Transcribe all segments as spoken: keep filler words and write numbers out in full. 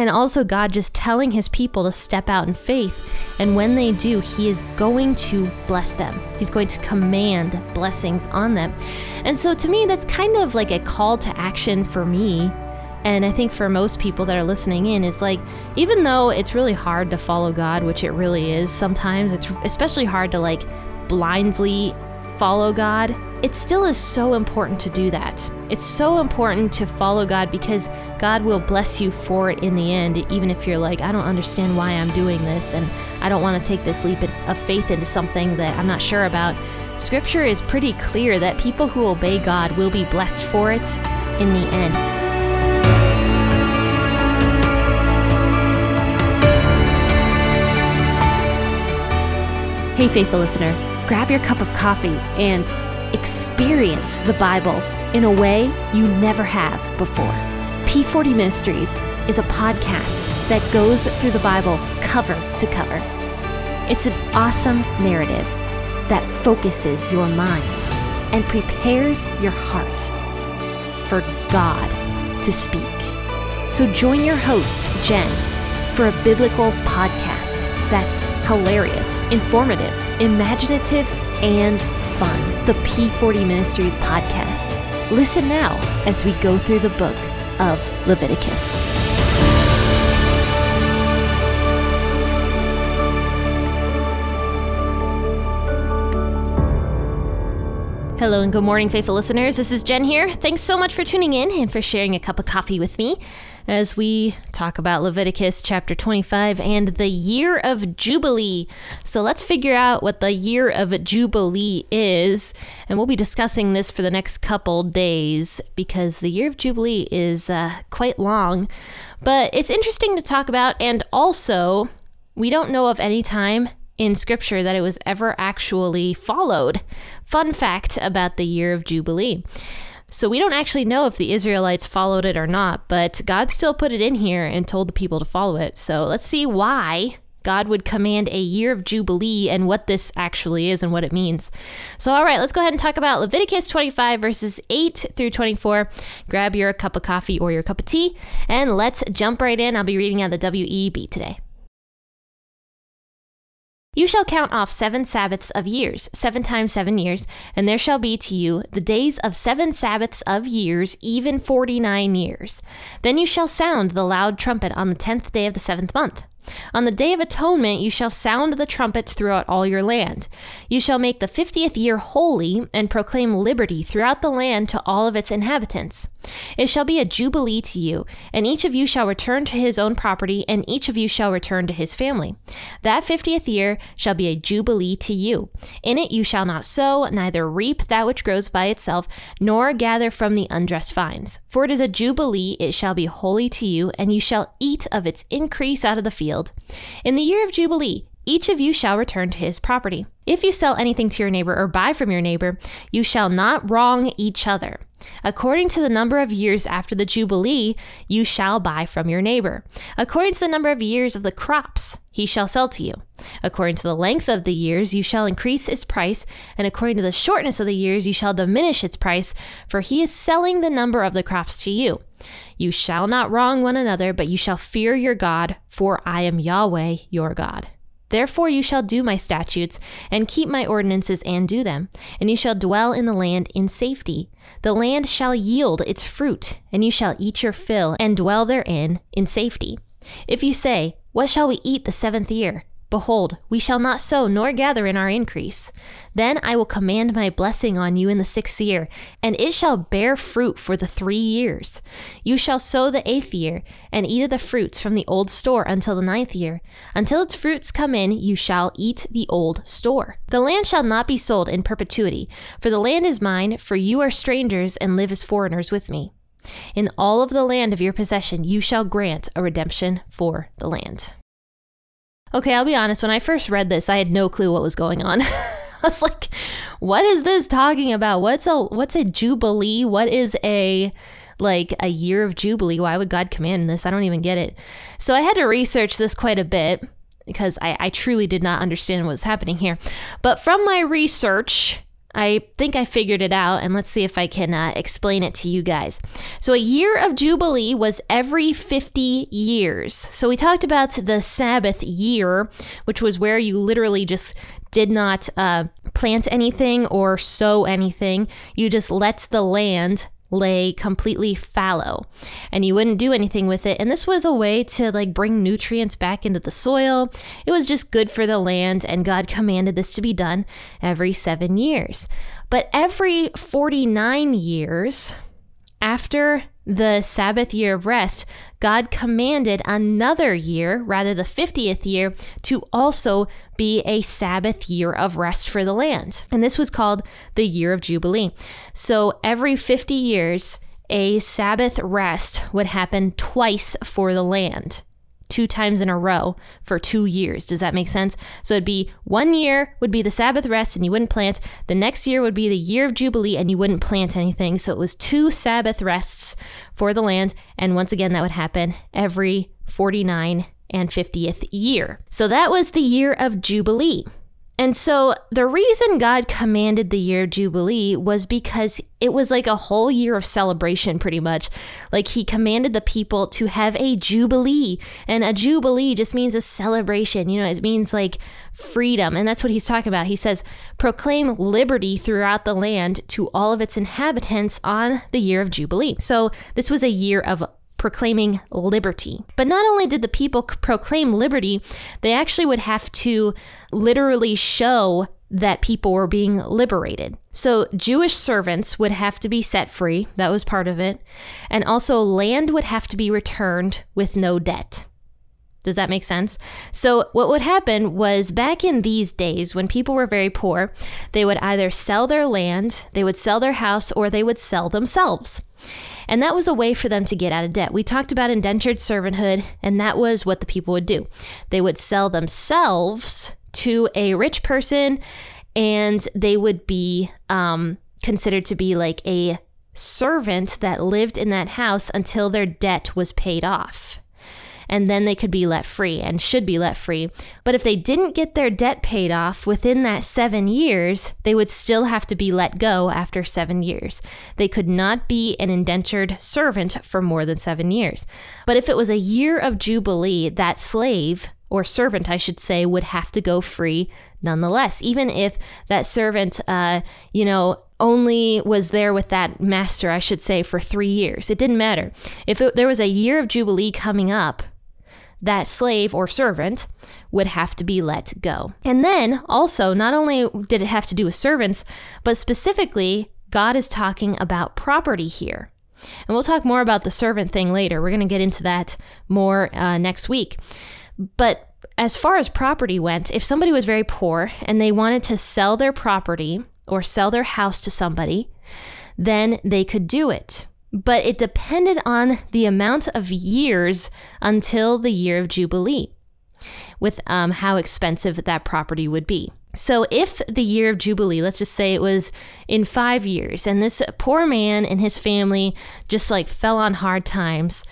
and also God just telling his people to step out in faith. And when they do, he is going to bless them. He's going to command blessings on them. And so to me, that's kind of like a call to action for me. And I think for most people that are listening in is like, even though it's really hard to follow God, which it really is sometimes, it's especially hard to like blindly follow God, it still is so important to do that. It's so important to follow God because God will bless you for it in the end, even if you're like, I don't understand why I'm doing this and I don't want to take this leap of faith into something that I'm not sure about. Scripture is pretty clear that people who obey God will be blessed for it in the end. Hey, faithful listener, grab your cup of coffee and experience the Bible in a way you never have before. P forty Ministries is a podcast that goes through the Bible cover to cover. It's an awesome narrative that focuses your mind and prepares your heart for God to speak. So join your host, Jen, for a biblical podcast that's hilarious, informative, imaginative, and fun. The P forty Ministries podcast. Listen now as we go through the book of Leviticus. Hello and good morning, faithful listeners. This is Jen here. Thanks so much for tuning in and for sharing a cup of coffee with me as we talk about Leviticus chapter twenty-five and the year of Jubilee. So let's figure out what the year of Jubilee is. And we'll be discussing this for the next couple days because the year of Jubilee is uh, quite long. But it's interesting to talk about. And also, we don't know of any time in Scripture that it was ever actually followed. Fun fact about the year of Jubilee. So we don't actually know if the Israelites followed it or not, but God still put it in here and told the people to follow it. So let's see why God would command a year of Jubilee and what this actually is and what it means. So all right, let's go ahead and talk about Leviticus twenty-five verses eight through twenty-four. Grab your cup of coffee or your cup of tea and let's jump right in. I'll be reading out the W E B today. You shall count off seven Sabbaths of years, seven times seven years, and there shall be to you the days of seven Sabbaths of years, even forty-nine years. Then you shall sound the loud trumpet on the tenth day of the seventh month. On the Day of Atonement you shall sound the trumpet throughout all your land. You shall make the fiftieth year holy and proclaim liberty throughout the land to all of its inhabitants. It shall be a jubilee to you, and each of you shall return to his own property, and each of you shall return to his family. That fiftieth year shall be a jubilee to you. In it you shall not sow, neither reap that which grows by itself, nor gather from the undressed vines. For it is a jubilee, it shall be holy to you, and you shall eat of its increase out of the field. In the year of Jubilee, each of you shall return to his property. If you sell anything to your neighbor or buy from your neighbor, you shall not wrong each other. According to the number of years after the Jubilee, you shall buy from your neighbor. According to the number of years of the crops, he shall sell to you. According to the length of the years, you shall increase its price, and according to the shortness of the years, you shall diminish its price, for he is selling the number of the crops to you. You shall not wrong one another, but you shall fear your God, for I am Yahweh your God. Therefore you shall do my statutes, and keep my ordinances and do them, and you shall dwell in the land in safety. The land shall yield its fruit, and you shall eat your fill, and dwell therein in safety. If you say, what shall we eat the seventh year? Behold, we shall not sow nor gather in our increase. Then I will command my blessing on you in the sixth year, and it shall bear fruit for the three years. You shall sow the eighth year, and eat of the fruits from the old store until the ninth year. Until its fruits come in, you shall eat the old store. The land shall not be sold in perpetuity, for the land is mine, for you are strangers and live as foreigners with me. In all of the land of your possession, you shall grant a redemption for the land. Okay, I'll be honest, when I first read this, I had no clue what was going on. I was like, what is this talking about? What's a what's a jubilee? What is a like a year of jubilee? Why would God command this? I don't even get it. So I had to research this quite a bit because I, I truly did not understand what was happening here. But from my research, I think I figured it out, and let's see if I can uh, explain it to you guys. So a year of Jubilee was every fifty years. So we talked about the Sabbath year, which was where you literally just did not uh, plant anything or sow anything. You just let the land lay completely fallow and you wouldn't do anything with it. And this was a way to like bring nutrients back into the soil. It was just good for the land, and God commanded this to be done every seven years. But every forty-nine years after the Sabbath year of rest, God commanded another year, rather the fiftieth year, to also be a Sabbath year of rest for the land. And this was called the year of Jubilee. So every fifty years, a Sabbath rest would happen twice for the land, two times in a row for two years. Does that make sense? So it'd be one year would be the Sabbath rest and you wouldn't plant. The next year would be the year of Jubilee and you wouldn't plant anything. So it was two Sabbath rests for the land. And once again, that would happen every forty-nine and fiftieth year. So that was the year of Jubilee. And so the reason God commanded the year of Jubilee was because it was like a whole year of celebration, pretty much. Like he commanded the people to have a Jubilee. And a Jubilee just means a celebration. You know, it means like freedom. And that's what he's talking about. He says, proclaim liberty throughout the land to all of its inhabitants on the year of Jubilee. So this was a year of proclaiming liberty. But not only did the people proclaim liberty, they actually would have to literally show that people were being liberated. So Jewish servants would have to be set free. That was part of it. And also land would have to be returned with no debt. Does that make sense? So what would happen was, back in these days when people were very poor, they would either sell their land, they would sell their house, or they would sell themselves. And that was a way for them to get out of debt. We talked about indentured servanthood, and that was what the people would do. They would sell themselves to a rich person, and they would be um, considered to be like a servant that lived in that house until their debt was paid off. And then they could be let free and should be let free. But if they didn't get their debt paid off within that seven years, they would still have to be let go after seven years. They could not be an indentured servant for more than seven years. But if it was a year of Jubilee, that slave or servant, I should say, would have to go free nonetheless, even if that servant, uh, you know, only was there with that master, I should say, for three years. It didn't matter. If it, there was a year of Jubilee coming up, that slave or servant would have to be let go. And then also, not only did it have to do with servants, but specifically, God is talking about property here. And we'll talk more about the servant thing later. We're going to get into that more uh, next week. But as far as property went, if somebody was very poor and they wanted to sell their property or sell their house to somebody, then they could do it. But it depended on the amount of years until the year of Jubilee with um, how expensive that property would be. So if the year of Jubilee, let's just say it was in five years, and this poor man and his family just like fell on hard times,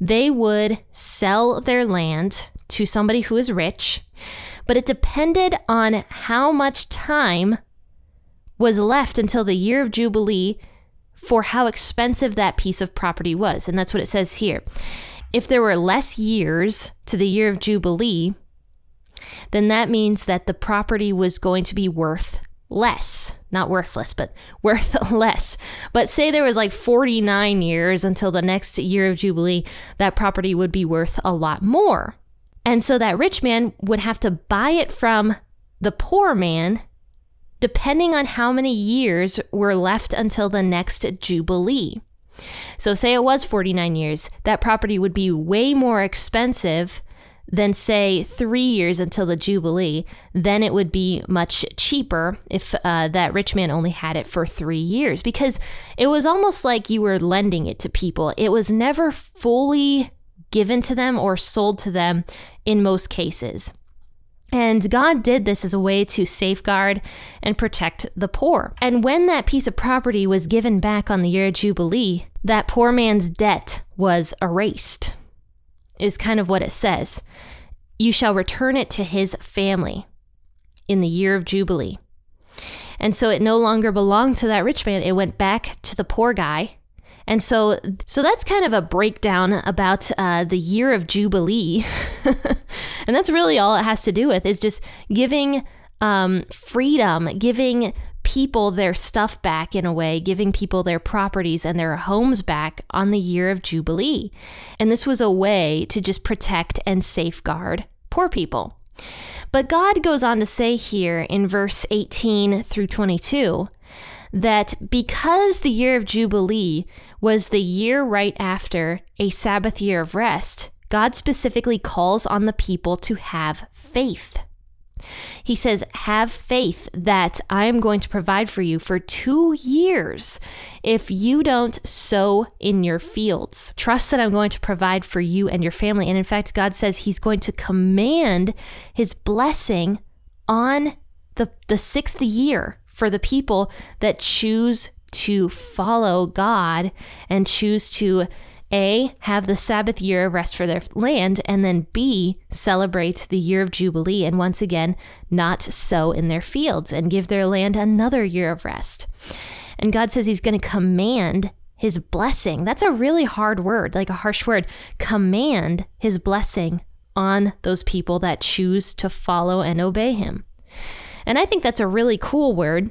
they would sell their land to somebody who is rich. But it depended on how much time was left until the year of Jubilee for how expensive that piece of property was. And that's what it says here. If there were less years to the year of Jubilee, then that means that the property was going to be worth less, not worthless, but worth less. But say there was like forty-nine years until the next year of Jubilee, that property would be worth a lot more. And so that rich man would have to buy it from the poor man depending on how many years were left until the next Jubilee. So say it was forty-nine years, that property would be way more expensive than say three years until the Jubilee. Then it would be much cheaper if uh, that rich man only had it for three years because it was almost like you were lending it to people. It was never fully given to them or sold to them in most cases. And God did this as a way to safeguard and protect the poor. And when that piece of property was given back on the year of Jubilee, that poor man's debt was erased, is kind of what it says. You shall return it to his family in the year of Jubilee. And so it no longer belonged to that rich man. It went back to the poor guy. And so so that's kind of a breakdown about uh, the year of Jubilee. And that's really all it has to do with, is just giving um, freedom, giving people their stuff back in a way, giving people their properties and their homes back on the year of Jubilee. And this was a way to just protect and safeguard poor people. But God goes on to say here in verse eighteen through twenty-two that because the year of Jubilee was the year right after a Sabbath year of rest, God specifically calls on the people to have faith. He says, have faith that I am going to provide for you for two years if you don't sow in your fields. Trust that I'm going to provide for you and your family. And in fact, God says he's going to command his blessing on the, the sixth year for the people that choose to follow God and choose to A, have the Sabbath year of rest for their land, and then B, celebrate the year of Jubilee and once again not sow in their fields and give their land another year of rest. And God says he's going to command his blessing. That's a really hard word, like a harsh word. Command his blessing on those people that choose to follow and obey him. And I think that's a really cool word.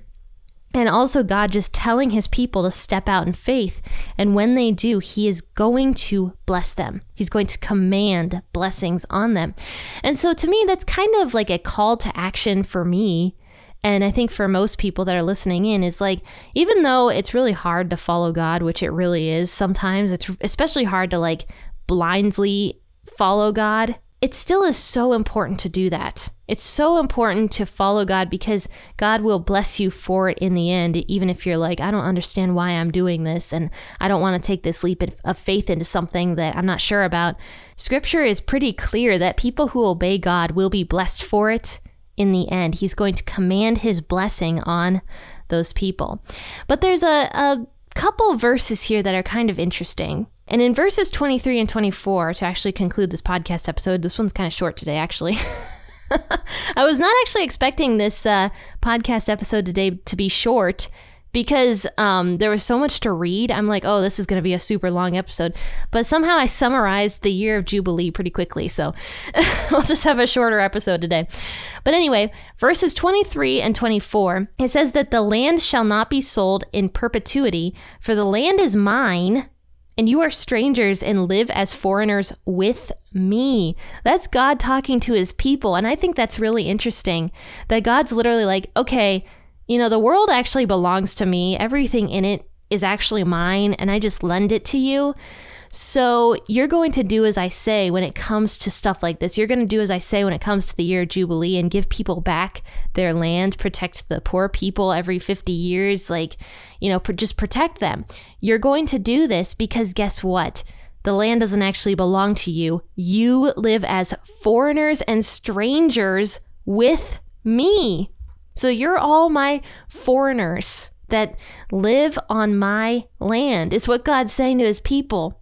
And also God just telling his people to step out in faith. And when they do, he is going to bless them. He's going to command blessings on them. And so to me, that's kind of like a call to action for me. And I think for most people that are listening in, is like, even though it's really hard to follow God, which it really is sometimes, it's especially hard to like blindly follow God. It still is so important to do that. It's so important to follow God because God will bless you for it in the end, even if you're like, I don't understand why I'm doing this and I don't want to take this leap of faith into something that I'm not sure about. Scripture is pretty clear that people who obey God will be blessed for it in the end. He's going to command his blessing on those people. But there's a, a couple verses here that are kind of interesting. And in verses twenty-three and twenty-four, to actually conclude this podcast episode, this one's kind of short today, actually. I was not actually expecting this uh, podcast episode today to be short because um, there was so much to read. I'm like, oh, this is going to be a super long episode. But somehow I summarized the year of Jubilee pretty quickly. So I'll just have a shorter episode today. But anyway, verses twenty-three and twenty-four, it says that the land shall not be sold in perpetuity, for the land is mine, and you are strangers and live as foreigners with me. That's God talking to his people. And I think that's really interesting that God's literally like, okay, you know, the world actually belongs to me. Everything in it is actually mine, and I just lend it to you. So you're going to do as I say when it comes to stuff like this. You're going to do as I say when it comes to the year of Jubilee and give people back their land, protect the poor people every fifty years, like, you know, pr- just protect them. You're going to do this because guess what? The land doesn't actually belong to you. You live as foreigners and strangers with me. So you're all my foreigners that live on my land, is what God's saying to his people.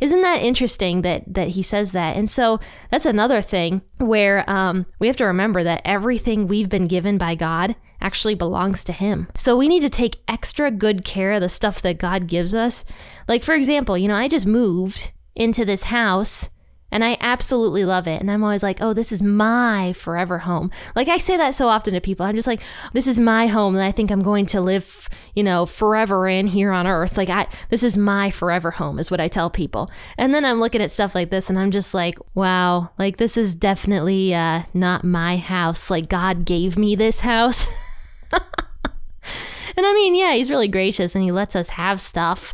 Isn't that interesting that that he says that? And so that's another thing where um, we have to remember that everything we've been given by God actually belongs to him. So we need to take extra good care of the stuff that God gives us. Like, for example, you know, I just moved into this house and I absolutely love it. And I'm always like, oh, this is my forever home. Like, I say that so often to people. I'm just like, this is my home that I think I'm going to live, you know, forever in here on earth. Like, I, this is my forever home is what I tell people. And then I'm looking at stuff like this and I'm just like, wow, like this is definitely uh, not my house. Like, God gave me this house. And I mean, yeah, he's really gracious and he lets us have stuff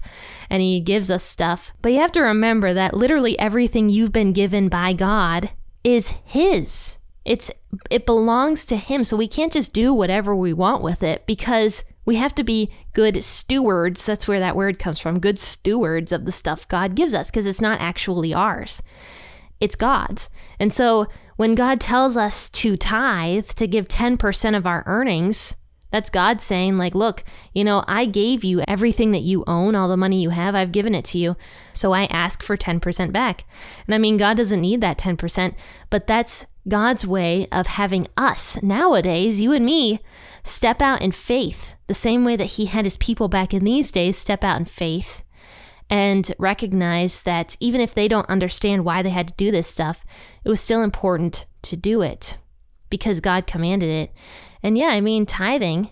and he gives us stuff. But you have to remember that literally everything you've been given by God is his. It's it belongs to him. So we can't just do whatever we want with it because we have to be good stewards. That's where that word comes from. Good stewards of the stuff God gives us, because it's not actually ours. It's God's. And so when God tells us to tithe, to give ten percent of our earnings, that's God saying, like, look, you know, I gave you everything that you own, all the money you have, I've given it to you. So I ask for ten percent back. And I mean, God doesn't need that ten percent, but that's God's way of having us nowadays, you and me, step out in faith, the same way that he had his people back in these days step out in faith and recognize that even if they don't understand why they had to do this stuff, it was still important to do it because God commanded it. And yeah, I mean, tithing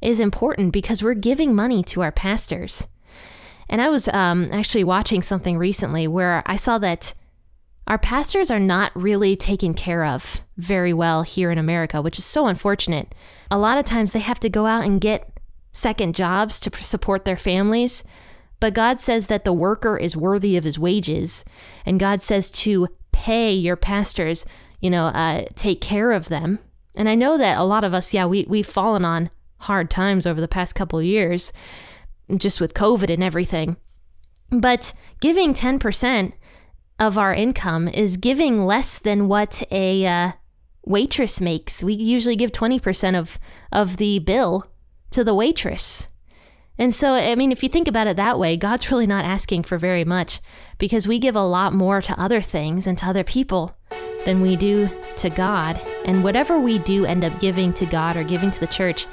is important because we're giving money to our pastors. And I was um, actually watching something recently where I saw that our pastors are not really taken care of very well here in America, which is so unfortunate. A lot of times they have to go out and get second jobs to support their families. But God says that the worker is worthy of his wages. And God says to pay your pastors, you know, uh, take care of them. And I know that a lot of us, yeah, we, we've fallen on hard times over the past couple of years, just with COVID and everything. But giving ten percent of our income is giving less than what a uh, waitress makes. We usually give twenty percent of, of the bill to the waitress. And so, I mean, if you think about it that way, God's really not asking for very much because we give a lot more to other things and to other people than we do to God. And whatever we do end up giving to God or giving to the church,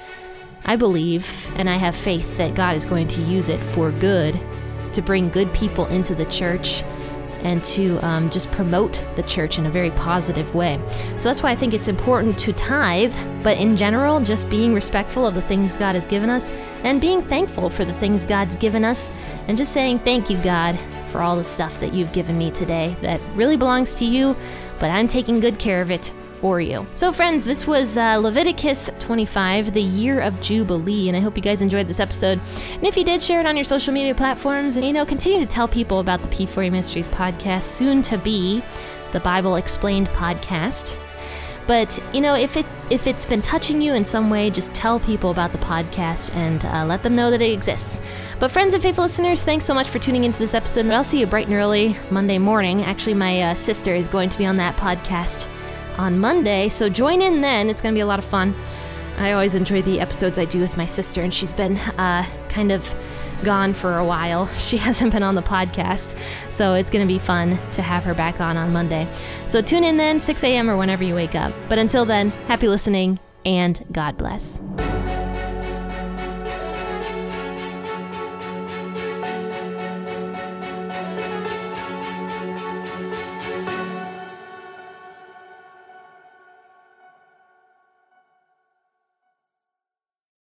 I believe and I have faith that God is going to use it for good, to bring good people into the church and to um, just promote the church in a very positive way. So that's why I think it's important to tithe, but in general, just being respectful of the things God has given us and being thankful for the things God's given us and just saying, thank you, God, for all the stuff that you've given me today that really belongs to you, but I'm taking good care of it for you. So friends, this was uh, Leviticus twenty-five, the year of Jubilee, and I hope you guys enjoyed this episode. And if you did, share it on your social media platforms, and you know, continue to tell people about the P forty Ministries podcast, soon to be the Bible Explained podcast. But you know, if it if it's been touching you in some way, just tell people about the podcast and uh, let them know that it exists. But friends and faithful listeners, thanks so much for tuning into this episode. I'll see you bright and early Monday morning. Actually, my uh, sister is going to be on that podcast on Monday, so join in then. It's going to be a lot of fun. I always enjoy the episodes I do with my sister, and she's been uh, kind of gone for a while. She hasn't been on the podcast, so it's going to be fun to have her back on on Monday. So tune in then, six a.m. or whenever you wake up. But until then, happy listening, and God bless.